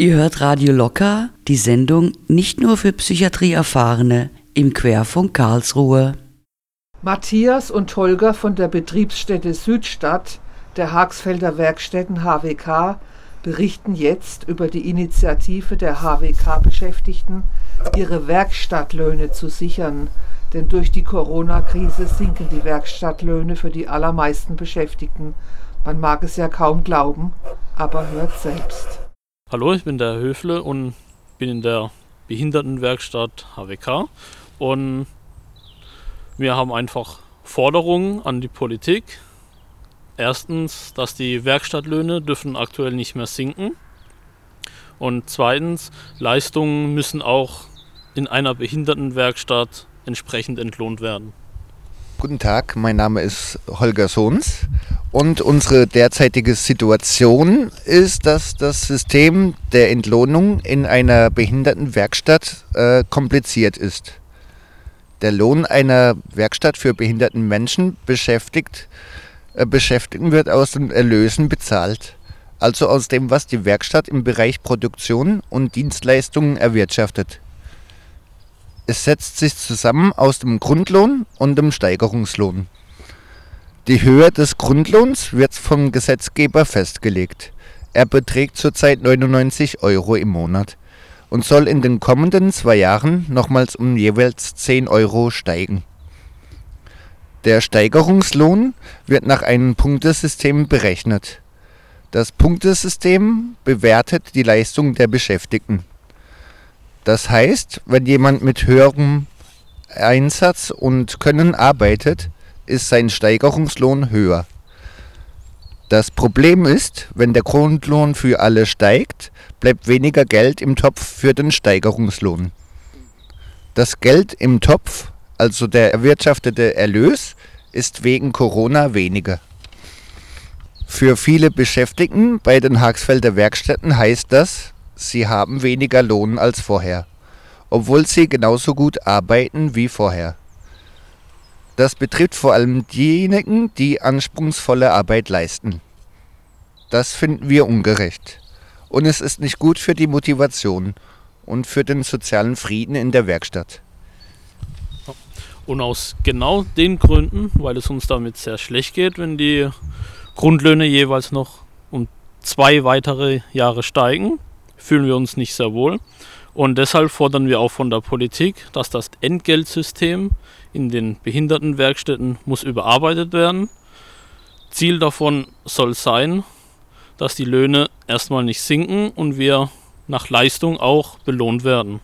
Ihr hört Radio Locker, die Sendung nicht nur für Psychiatrieerfahrene im Querfunk Karlsruhe. Matthias und Holger von der Betriebsstätte Südstadt der Hagsfelder Werkstätten HWK berichten jetzt über die Initiative der HWK-Beschäftigten, ihre Werkstattlöhne zu sichern. Denn durch die Corona-Krise sinken die Werkstattlöhne für die allermeisten Beschäftigten. Man mag es ja kaum glauben, aber hört selbst. Hallo, ich bin der Herr Höfle und bin in der Behindertenwerkstatt HWK und wir haben einfach Forderungen an die Politik. Erstens, dass die Werkstattlöhne dürfen aktuell nicht mehr sinken und zweitens, Leistungen müssen auch in einer Behindertenwerkstatt entsprechend entlohnt werden. Guten Tag, mein Name ist Holger Sohns und unsere derzeitige Situation ist, dass das System der Entlohnung in einer Behindertenwerkstatt kompliziert ist. Der Lohn einer Werkstatt für behinderten Menschen beschäftigen wird aus den Erlösen bezahlt, also aus dem, was die Werkstatt im Bereich Produktion und Dienstleistungen erwirtschaftet. Es setzt sich zusammen aus dem Grundlohn und dem Steigerungslohn. Die Höhe des Grundlohns wird vom Gesetzgeber festgelegt. Er beträgt zurzeit 99 € im Monat und soll in den kommenden 2 Jahren nochmals um jeweils 10 € steigen. Der Steigerungslohn wird nach einem Punktesystem berechnet. Das Punktesystem bewertet die Leistung der Beschäftigten. Das heißt, wenn jemand mit höherem Einsatz und Können arbeitet, ist sein Steigerungslohn höher. Das Problem ist, wenn der Grundlohn für alle steigt, bleibt weniger Geld im Topf für den Steigerungslohn. Das Geld im Topf, also der erwirtschaftete Erlös, ist wegen Corona weniger. Für viele Beschäftigten bei den Hagsfelder Werkstätten heißt das, sie haben weniger Lohn als vorher, obwohl sie genauso gut arbeiten wie vorher. Das betrifft vor allem diejenigen, die anspruchsvolle Arbeit leisten. Das finden wir ungerecht. Und es ist nicht gut für die Motivation und für den sozialen Frieden in der Werkstatt. Und aus genau den Gründen, weil es uns damit sehr schlecht geht, wenn die Grundlöhne jeweils noch um 2 weitere Jahre steigen, fühlen wir uns nicht sehr wohl und deshalb fordern wir auch von der Politik, dass das Entgeltsystem in den Behindertenwerkstätten muss überarbeitet werden. Ziel davon soll sein, dass die Löhne erstmal nicht sinken und wir nach Leistung auch belohnt werden.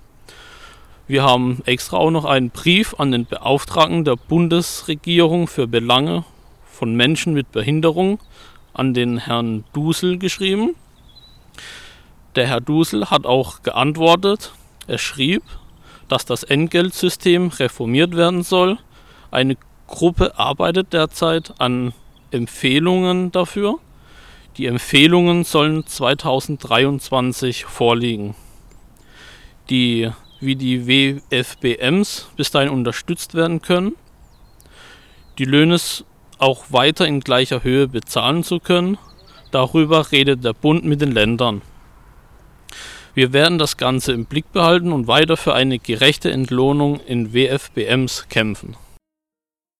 Wir haben extra auch noch einen Brief an den Beauftragten der Bundesregierung für Belange von Menschen mit Behinderung an den Herrn Dusel geschrieben. Der Herr Dusel hat auch geantwortet, er schrieb, dass das Entgeltsystem reformiert werden soll. Eine Gruppe arbeitet derzeit an Empfehlungen dafür. Die Empfehlungen sollen 2023 vorliegen, wie die WFBMs bis dahin unterstützt werden können, die Löhne auch weiter in gleicher Höhe bezahlen zu können. Darüber redet der Bund mit den Ländern. Wir werden das Ganze im Blick behalten und weiter für eine gerechte Entlohnung in WFBMs kämpfen.